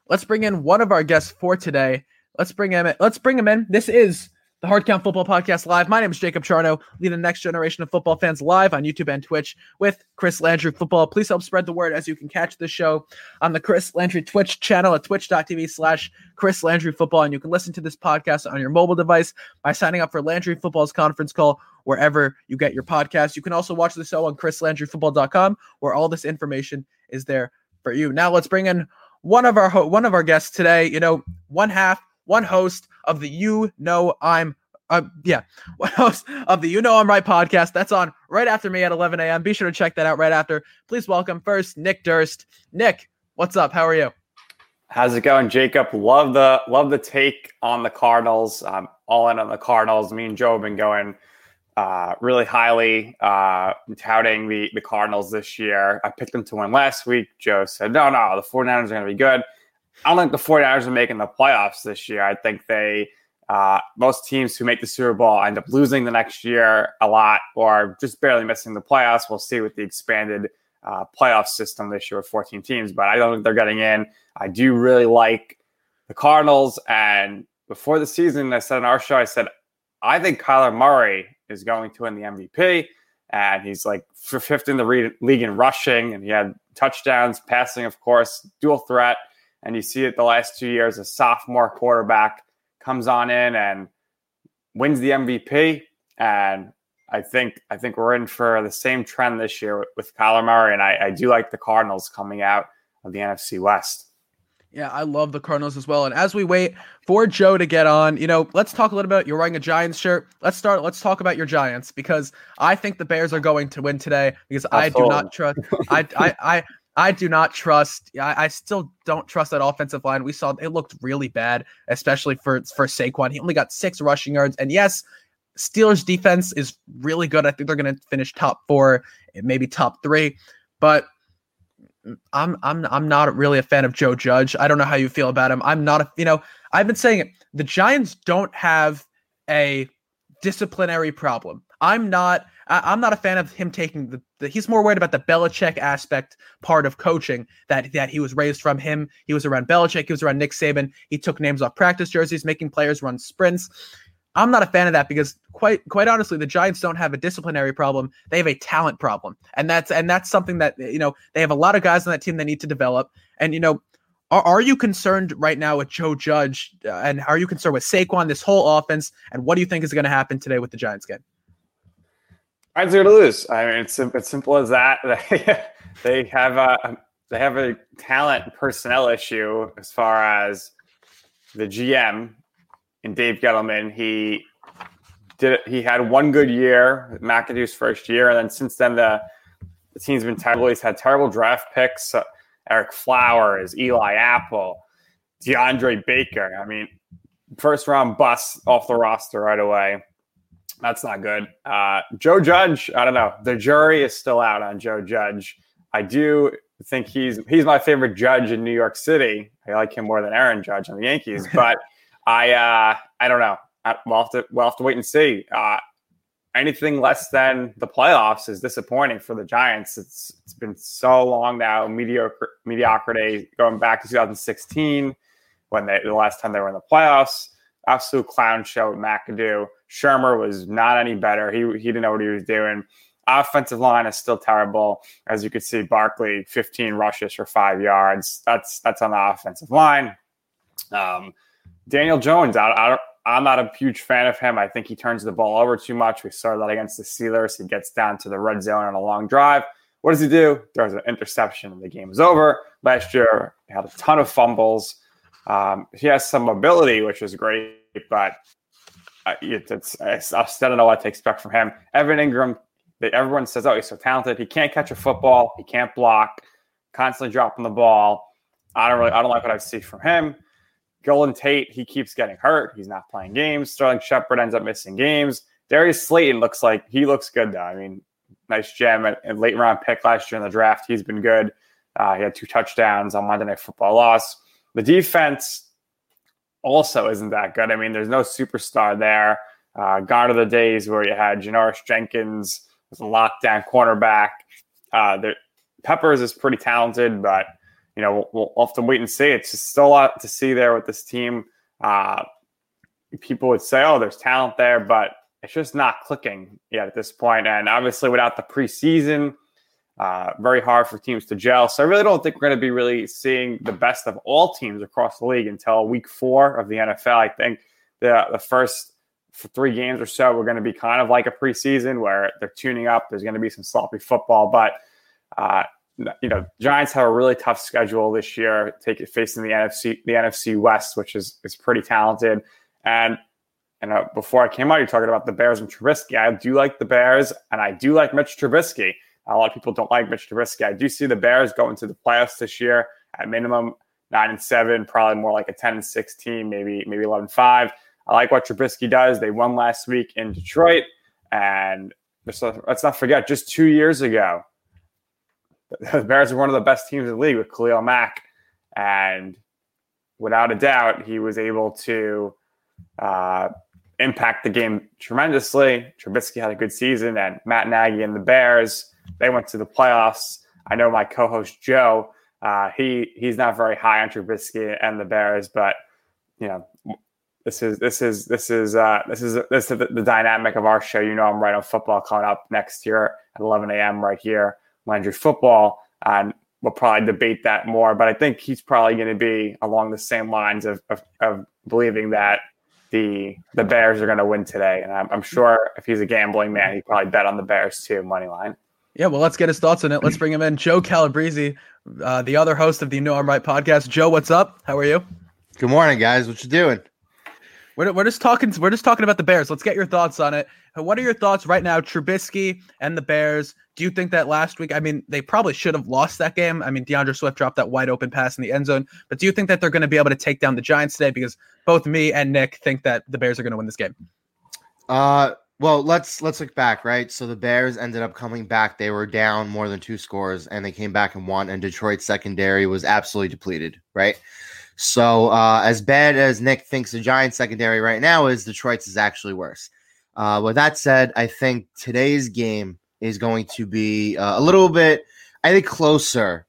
let's bring in one of our guests for today. Let's bring him in. This is the Hard Count Football Podcast Live. My name is Jacob Charno, leading the next generation of football fans live on YouTube and Twitch with Chris Landry Football. Please help spread the word as you can catch the show on the Chris Landry Twitch channel at twitch.tv/Chris Landry Football. And you can listen to this podcast on your mobile device by signing up for Landry Football's conference call wherever you get your podcast. You can also watch the show on chrislandryfootball.com, where all this information is there for you. Now let's bring in one of our guests today. You know, one host of the You Know I'm Right podcast. That's on right after me at 11 a.m. Be sure to check that out right after. Please welcome first Nick Durst. Nick, what's up? How are you? How's it going, Jacob? Love the take on the Cardinals. I'm all in on the Cardinals. Me and Joe have been going really highly, touting the Cardinals this year. I picked them to win last week. Joe said, no, the 49ers are going to be good. I don't think the 49ers are making the playoffs this year. I think they most teams who make the Super Bowl end up losing the next year a lot or just barely missing the playoffs. We'll see with the expanded playoff system this year with 14 teams, but I don't think they're getting in. I do really like the Cardinals. And before the season, I said on our show, I think Kyler Murray is going to win the MVP. And he's like fifth in the league in rushing. And he had touchdowns, passing, of course, dual threat. And you see it the last 2 years, a sophomore quarterback comes on in and wins the MVP. And I think we're in for the same trend this year with Kyler Murray. And I do like the Cardinals coming out of the NFC West. Yeah, I love the Cardinals as well. And as we wait for Joe to get on, you know, let's talk a little bit. You're wearing a Giants shirt. Let's talk about your Giants, because I think the Bears are going to win today, because I do not trust. I still don't trust that offensive line. We saw it looked really bad, especially for Saquon. He only got 6 rushing yards. And yes, Steelers defense is really good. I think they're going to finish top 4, maybe top 3. But I'm not really a fan of Joe Judge. I don't know how you feel about him. I've been saying it. The Giants don't have a disciplinary problem. I'm not a fan of him taking he's more worried about the Belichick aspect part of coaching that he was raised from him. He was around Belichick. He was around Nick Saban. He took names off practice jerseys, making players run sprints. I'm not a fan of that, because quite honestly, the Giants don't have a disciplinary problem. They have a talent problem. And that's something that, you know, they have a lot of guys on that team they need to develop. And, you know, are you concerned right now with Joe Judge, and are you concerned with Saquon, this whole offense? And what do you think is going to happen today with the Giants game? Giants are going to lose. I mean, it's simple as that. They have a talent personnel issue as far as the GM and Dave Gettleman. He had one good year, McAdoo's first year, and then since then the The team's been terrible. He's had terrible draft picks. Eric Flowers, Eli Apple, DeAndre Baker. I mean, first-round bust off the roster right away. That's not good. Joe Judge, I don't know. The jury is still out on Joe Judge. I do think he's my favorite Judge in New York City. I like him more than Aaron Judge on the Yankees. But I don't know. We'll have to wait and see. Anything less than the playoffs is disappointing for the Giants. It's been so long now, mediocrity going back to 2016 when the last time they were in the playoffs. Absolute clown show with McAdoo. Shermer was not any better. He didn't know what he was doing. Offensive line is still terrible. As you could see, Barkley, 15 rushes for 5 yards. That's on the offensive line. Daniel Jones, I'm not a huge fan of him. I think he turns the ball over too much. We saw that against the Steelers. He gets down to the red zone on a long drive. What does he do? Throws an interception and the game's over. Last year, he had a ton of fumbles. He has some mobility, which is great, but I still don't know what to expect from him. Evan Ingram, everyone says, oh, he's so talented. He can't catch a football. He can't block. Constantly dropping the ball. I don't like what I see from him. Golden Tate, he keeps getting hurt. He's not playing games. Sterling Shepard ends up missing games. Darius Slayton looks good, though. I mean, nice gem. A late-round pick last year in the draft. He's been good. He had 2 touchdowns on Monday Night Football loss. The defense also isn't that good. I mean, there's no superstar there. Gone are the days where you had Janoris Jenkins as a lockdown cornerback. Peppers is pretty talented, but you know, we'll have to wait and see. It's just still a lot to see there with this team. People would say, oh, there's talent there, but it's just not clicking yet at this point. And obviously without the preseason, very hard for teams to gel. So I really don't think we're going to be really seeing the best of all teams across the league until week 4 of the NFL. I think the first 3 games or so, we're going to be kind of like a preseason where they're tuning up. There's going to be some sloppy football, but you know, Giants have a really tough schedule this year, facing the NFC West, which is pretty talented. And before I came out, you're talking about the Bears and Trubisky. I do like the Bears, and I do like Mitch Trubisky. A lot of people don't like Mitch Trubisky. I do see the Bears going to the playoffs this year at minimum 9-7, probably more like a 10-6 team, maybe 11-5. I like what Trubisky does. They won last week in Detroit, and let's not forget, just 2 years ago, the Bears were one of the best teams in the league with Khalil Mack, and without a doubt, he was able to impact the game tremendously. Trubisky had a good season, and Matt Nagy and the Bears, they went to the playoffs. I know my co-host Joe, he's not very high on Trubisky and the Bears, but you know, this is the dynamic of our show. You know, I'm right on football coming up next year at 11 a.m. right here. Landry Football, and we'll probably debate that more, but I think he's probably going to be along the same lines of believing that the Bears are going to win today. And I'm sure if he's a gambling man, he'd probably bet on the Bears too, money line. Yeah, well, let's get his thoughts on it. Let's bring him in. Joe Calabrese, the other host of the You Know I'm Right podcast. Joe, what's up? How are you? Good morning, guys. What you doing? We're just talking about the Bears. Let's get your thoughts on it. What are your thoughts right now, Trubisky and the Bears? Do you think that last week, I mean, they probably should have lost that game. I mean, DeAndre Swift dropped that wide open pass in the end zone. But do you think that they're going to be able to take down the Giants today? Because both me and Nick think that the Bears are going to win this game. Well, let's look back, right? So the Bears ended up coming back. They were down more than 2 scores, and they came back and won. And Detroit's secondary was absolutely depleted, right? So as bad as Nick thinks the Giants secondary right now is, Detroit's is actually worse. With that said, I think today's game is going to be a little bit, I think, closer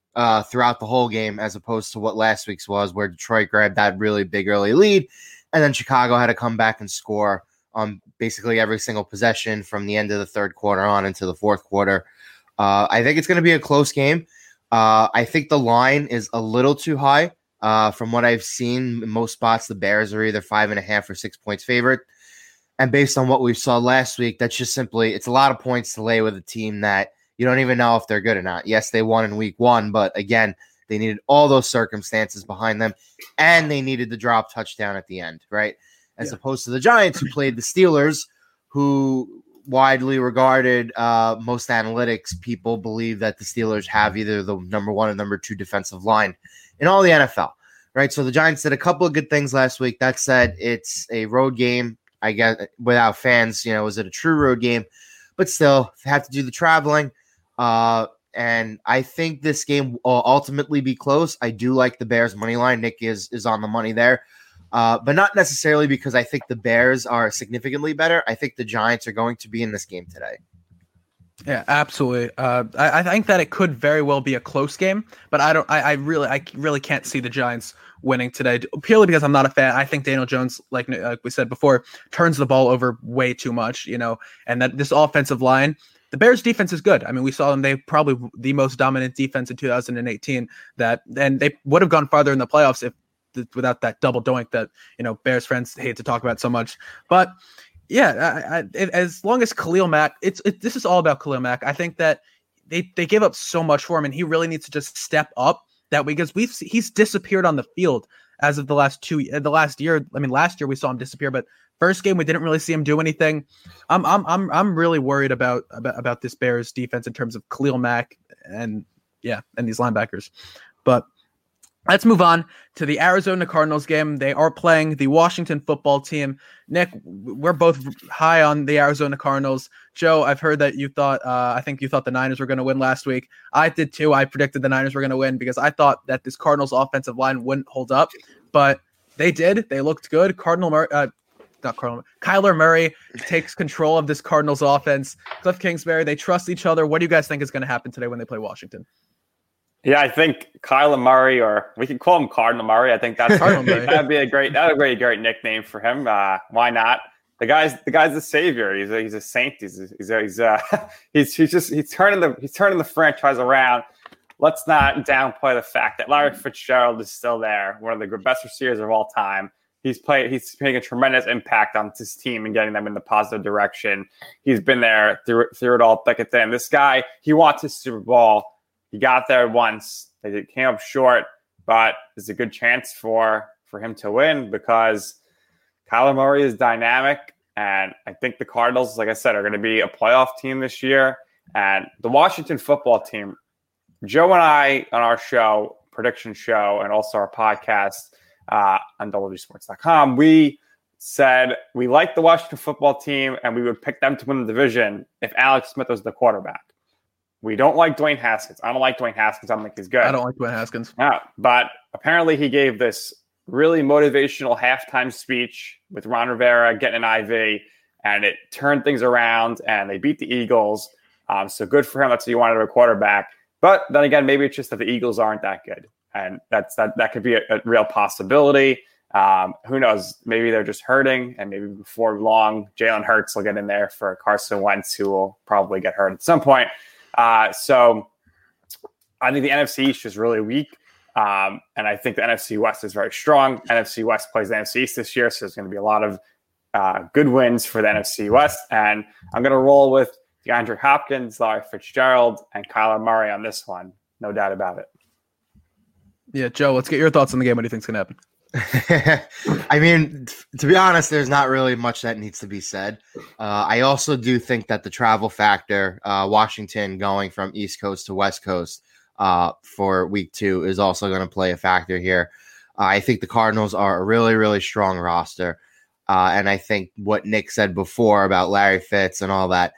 throughout the whole game as opposed to what last week's was, where Detroit grabbed that really big early lead, and then Chicago had to come back and score on basically every single possession from the end of the third quarter on into the fourth quarter. I think it's going to be a close game. I think the line is a little too high. From what I've seen, in most spots, the Bears are either 5.5 or 6 points favorite. And based on what we saw last week, that's just simply, it's a lot of points to lay with a team that you don't even know if they're good or not. Yes, they won in week 1, but again, they needed all those circumstances behind them, and they needed the drop touchdown at the end, right? As opposed to the Giants, who played the Steelers, who widely regarded. Most analytics people believe that the Steelers have either the number one or number two defensive line in all the NFL, right? So the Giants did a couple of good things last week. That said, it's a road game, I guess, without fans. You know, was it a true road game? But still, have to do the traveling. And I think this game will ultimately be close. I do like the Bears' money line. Nick is on the money there. But not necessarily because I think the Bears are significantly better. I think the Giants are going to be in this game today. Yeah, absolutely. I think that it could very well be a close game, but I really can't see the Giants winning today, purely because I'm not a fan. I think Daniel Jones, like we said before, turns the ball over way too much, you know, and that this offensive line. The Bears defense is good. I mean, we saw them. They probably the most dominant defense in 2018 and they would have gone farther in the playoffs without that double doink that, you know, Bears fans hate to talk about so much. But yeah, as long as Khalil Mack, this is all about Khalil Mack. I think that they gave up so much for him and he really needs to just step up that way because he's disappeared on the field as of the last year. I mean, last year we saw him disappear, but first game, we didn't really see him do anything. I'm really worried about this Bears defense in terms of Khalil Mack and these linebackers. But let's move on to the Arizona Cardinals game. They are playing the Washington football team. Nick, we're both high on the Arizona Cardinals. Joe, I've heard that you thought the Niners were going to win last week. I did too. I predicted the Niners were going to win because I thought that this Cardinals offensive line wouldn't hold up, but they did. They looked good. Kyler Murray takes control of this Cardinals offense. Cliff Kingsbury, they trust each other. What do you guys think is going to happen today when they play Washington? Yeah, I think Kyler Murray, or we can call him Cardinal Murray. I think that's that'd be a great nickname for him. Why not? The guy's the savior. He's a saint. He's turning the franchise around. Let's not downplay the fact that Larry Fitzgerald is still there, one of the best receivers of all time. He's making a tremendous impact on this team and getting them in the positive direction. He's been there through it all, thick and thin. This guy, he wants his Super Bowl. He got there once. They came up short, but there's a good chance for him to win because Kyler Murray is dynamic. And I think the Cardinals, like I said, are going to be a playoff team this year. And the Washington football team, Joe and I on our show, prediction show, and also our podcast, on DoubleGSports.com, we said we like the Washington football team and we would pick them to win the division if Alex Smith was the quarterback. We don't like Dwayne Haskins. I don't like Dwayne Haskins. I don't think he's good. I don't like Dwayne Haskins. No, but apparently he gave this really motivational halftime speech with Ron Rivera getting an IV, and it turned things around and they beat the Eagles. So good for him. That's what you wanted a quarterback. But then again, maybe it's just that the Eagles aren't that good. And that could be a real possibility. Who knows? Maybe they're just hurting, and maybe before long, Jalen Hurts will get in there for Carson Wentz, who will probably get hurt at some point. So I think the NFC East is really weak, and I think the NFC West is very strong. NFC West plays the NFC East this year, so there's going to be a lot of good wins for the NFC West. And I'm going to roll with DeAndre Hopkins, Larry Fitzgerald, and Kyler Murray on this one. No doubt about it. Yeah, Joe, let's get your thoughts on the game. What do you think's gonna happen? I mean, to be honest, there's not really much that needs to be said. I also do think that the travel factor, Washington going from East Coast to West Coast for week two is also going to play a factor here. I think the Cardinals are a really, really strong roster. And I think what Nick said before about Larry Fitz and all that,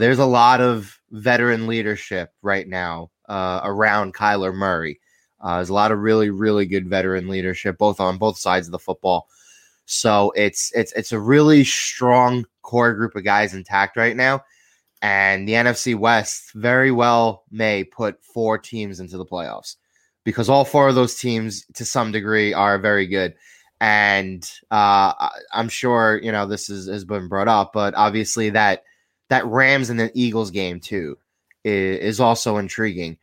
there's a lot of veteran leadership right now around Kyler Murray. There's a lot of really, really good veteran leadership, on both sides of the football. So it's a really strong core group of guys intact right now. And the NFC West very well may put four teams into the playoffs because all four of those teams to some degree are very good. And I'm sure, you know, has been brought up, but obviously that Rams and the Eagles game too is also intriguing.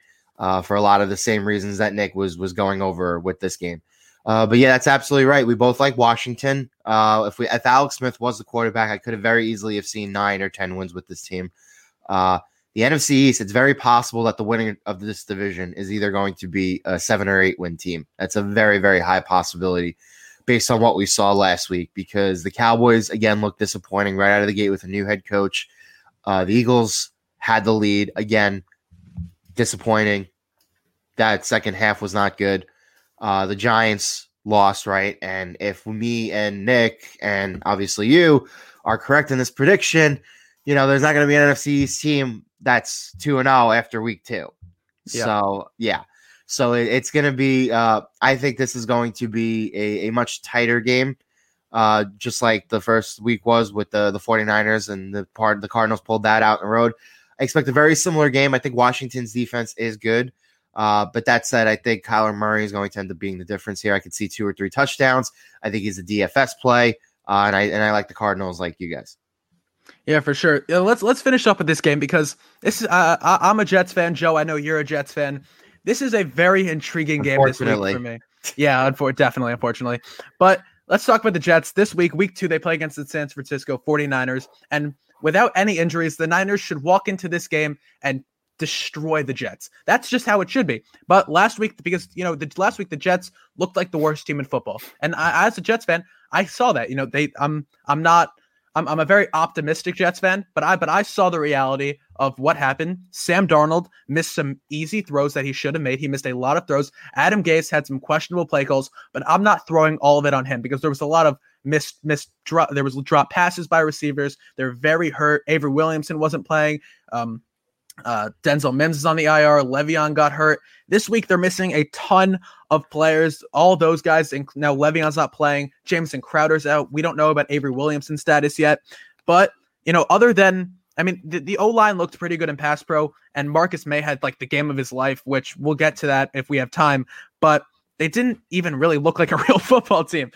For a lot of the same reasons that Nick was going over with this game. But yeah, that's absolutely right. We both like Washington. If Alex Smith was the quarterback, I could have very easily have seen 9 or 10 wins with this team. The NFC East, it's very possible that the winning of this division is either going to be a 7 or 8 win team. That's a very, very high possibility based on what we saw last week because the Cowboys, again, looked disappointing right out of the gate with a new head coach. The Eagles had the lead. Again, disappointing. That second half was not good. The Giants lost, right? And if me and Nick and obviously you are correct in this prediction, you know, there's not going to be an NFC East team that's 2-0 after week two. Yeah. So, yeah. So it's going to be I think this is going to be a much tighter game, just like the first week was with the 49ers and the Cardinals pulled that out on the road. I expect a very similar game. I think Washington's defense is good. But that said, I think Kyler Murray is going to end up being the difference here. I could see 2 or 3 touchdowns. I think he's a DFS play, and I like the Cardinals, like you guys. Yeah, for sure. Yeah, let's finish up with this game because this is I'm a Jets fan, Joe. I know you're a Jets fan. This is a very intriguing game this week for me. Yeah, definitely, unfortunately. But let's talk about the Jets this week. Week 2, they play against the San Francisco 49ers, and without any injuries, the Niners should walk into this game and destroy the Jets. That's just how it should be. But last week, because last week the Jets looked like the worst team in football, and I, as a Jets fan, I saw that. I'm a very optimistic Jets fan, but I saw the reality of what happened. Sam Darnold missed some easy throws that he should have made. He missed a lot of throws. Adam Gase had some questionable play calls, but I'm not throwing all of it on him because there was a lot of there was drop passes by receivers. They're very hurt. Avery Williamson wasn't playing. Denzel Mims is on the IR. Le'Veon got hurt. This week they're missing a ton of players. All those guys, now Le'Veon's not playing. Jameson Crowder's out. We don't know about Avery Williamson's status yet. But, other than, the O-line looked pretty good in pass pro, and Marcus May had like the game of his life, which we'll get to that if we have time. But they didn't even really look like a real football team,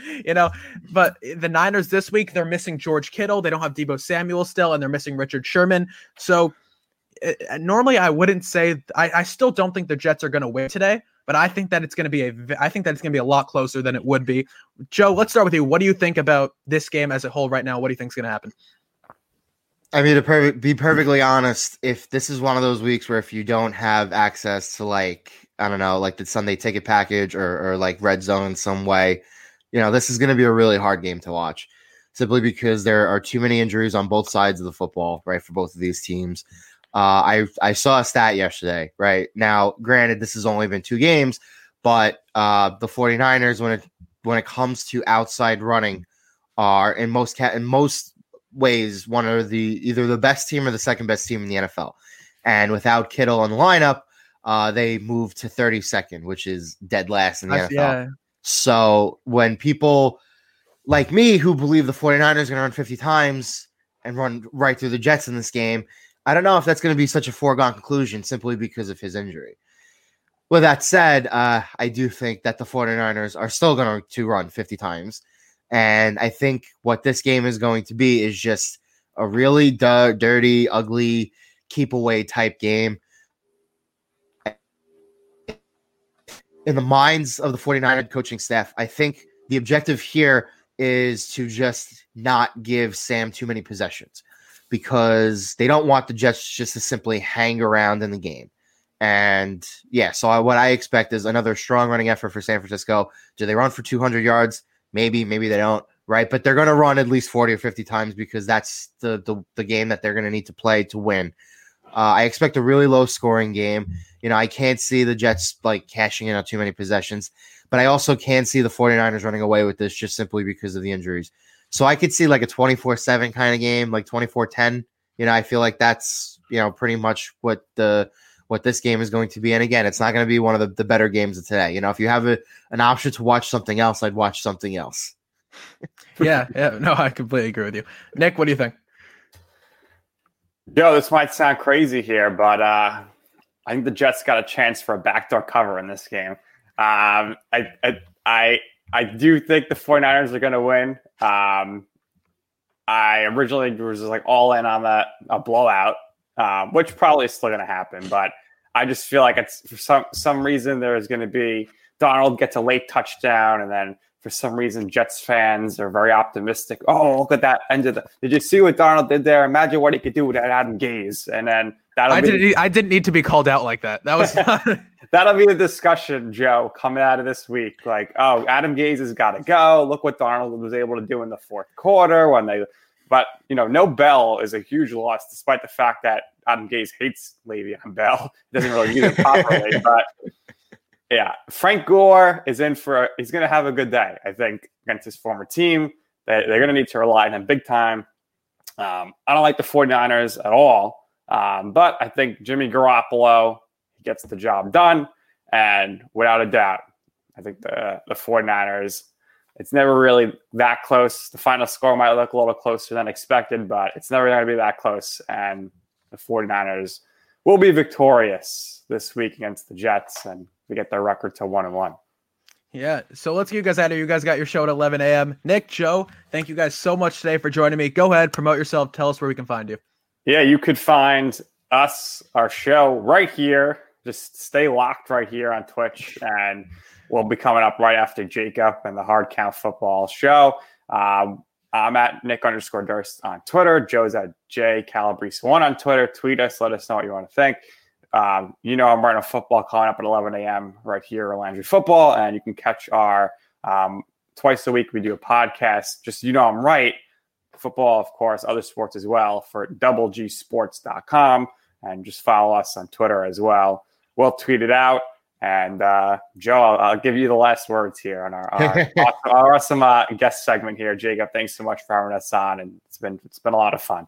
but the Niners this week, they're missing George Kittle. They don't have Deebo Samuel still, and they're missing Richard Sherman. So normally I wouldn't say I still don't think the Jets are going to win today, but I think that it's going to be a lot closer than it would be. Joe, let's start with you. What do you think about this game as a whole right now? What do you think is going to happen? I mean, to be perfectly honest, if this is one of those weeks where if you don't have access to the Sunday ticket package or like Red Zone in some way, this is going to be a really hard game to watch simply because there are too many injuries on both sides of the football, right? For both of these teams. I saw a stat yesterday, right? Now, granted, this has only been 2 games, but the 49ers, when it comes to outside running, are in most ways one of either the best team or the second best team in the NFL. And without Kittle in the lineup, they moved to 32nd, which is dead last in the NFL. Yeah. So when people like me who believe the 49ers are going to run 50 times and run right through the Jets in this game, I don't know if that's going to be such a foregone conclusion simply because of his injury. With that said, I do think that the 49ers are still going to run 50 times. And I think what this game is going to be is just a really dirty, ugly, keep away type game. In the minds of the 49er coaching staff, I think the objective here is to just not give Sam too many possessions, because they don't want the Jets just to simply hang around in the game. And yeah, so what I expect is another strong running effort for San Francisco. Do they run for 200 yards? Maybe they don't, right? But they're going to run at least 40 or 50 times because that's the game that they're going to need to play to win. I expect a really low scoring game. I can't see the Jets like cashing in on too many possessions, but I also can see the 49ers running away with this just simply because of the injuries. So I could see like a 24-7 kind of game, like 24-10. I feel like that's, pretty much what this game is going to be. And again, it's not going to be one of the better games of today. If you have an option to watch something else, I'd watch something else. Yeah. No, I completely agree with you. Nick, what do you think? Yo, this might sound crazy here, but I think the Jets got a chance for a backdoor cover in this game. I do think the 49ers are going to win. I originally was just like all in on a blowout, which probably is still going to happen. But I just feel like it's for some reason there's going to be Donald gets a late touchdown. And then for some reason, Jets fans are very optimistic. Oh, look at that end of did you see what Donald did there? Imagine what he could do with Adam Gase. And then I didn't need to be called out like that. That was that'll be the discussion, Joe, coming out of this week. Like, oh, Adam Gase has got to go. Look what Darnold was able to do in the fourth quarter when they But, you know, no Bell is a huge loss, despite the fact that Adam Gase hates Le'Veon Bell. Doesn't really use it properly. But, yeah, Frank Gore is in for – he's going to have a good day, I think, against his former team. They're going to need to rely on him big time. I don't like the 49ers at all. But I think Jimmy Garoppolo gets the job done. And without a doubt, I think the 49ers – it's never really that close. The final score might look a little closer than expected, but it's never going to be that close. And the 49ers will be victorious this week against the Jets, and we get their record to 1-1. Yeah, so let's get you guys out of here. You guys got your show at 11 a.m. Nick, Joe, thank you guys so much today for joining me. Go ahead, promote yourself. Tell us where we can find you. Yeah, you could find us, our show, right here. Just stay locked right here on Twitch, and we'll be coming up right after Jacob and the Hard Count Football Show. I'm at Nick_Durst on Twitter. Joe's at JCalabrese1 on Twitter. Tweet us. Let us know what you want to think. You know I'm right on football, calling up at 11 a.m. right here on Landry Football. And you can catch our twice a week we do a podcast. Just You Know I'm Right. Football, of course, other sports as well, for DoubleGSports.com. And just follow us on Twitter as well. We'll tweet it out. And Joe, I'll give you the last words here on our awesome guest segment here. Jacob, thanks so much for having us on, and it's been a lot of fun.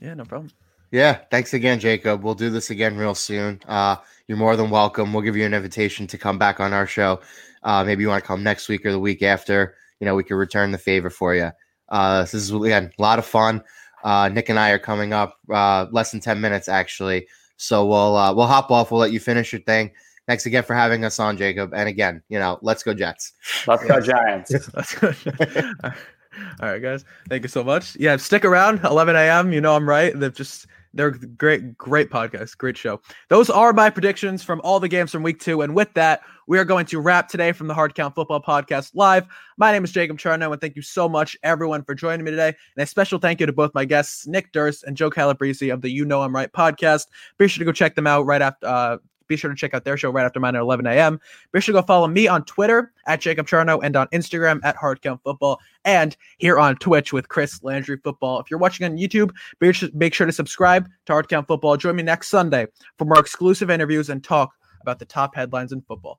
Yeah, no problem. Yeah, thanks again, Jacob. We'll do this again real soon. You're more than welcome. We'll give you an invitation to come back on our show. Maybe you want to come next week or the week after. You know, we can return the favor for you. This is again a lot of fun. Nick and I are coming up less than 10 minutes actually, so we'll hop off. We'll let you finish your thing. Thanks again for having us on, Jacob. And again, you know, let's go Jets. Let's go Giants. Let's go. All right, guys. Thank you so much. Yeah, stick around. 11 a.m. You Know I'm Right. They're great, great podcast, great show. Those are my predictions from all the games from week 2. And with that, we are going to wrap today from the Hard Count Football Podcast live. My name is Jacob Charno, and thank you so much, everyone, for joining me today. And a special thank you to both my guests, Nick Durst and Joe Calabrese of the You Know I'm Right podcast. Be sure to go check them out right after. Be sure to check out their show right after mine at 11 a.m. Be sure to go follow me on Twitter at Jacob Charno and on Instagram at Hard Count Football and here on Twitch with Chris Landry Football. If you're watching on YouTube, make sure to subscribe to Hard Count Football. Join me next Sunday for more exclusive interviews and talk about the top headlines in football.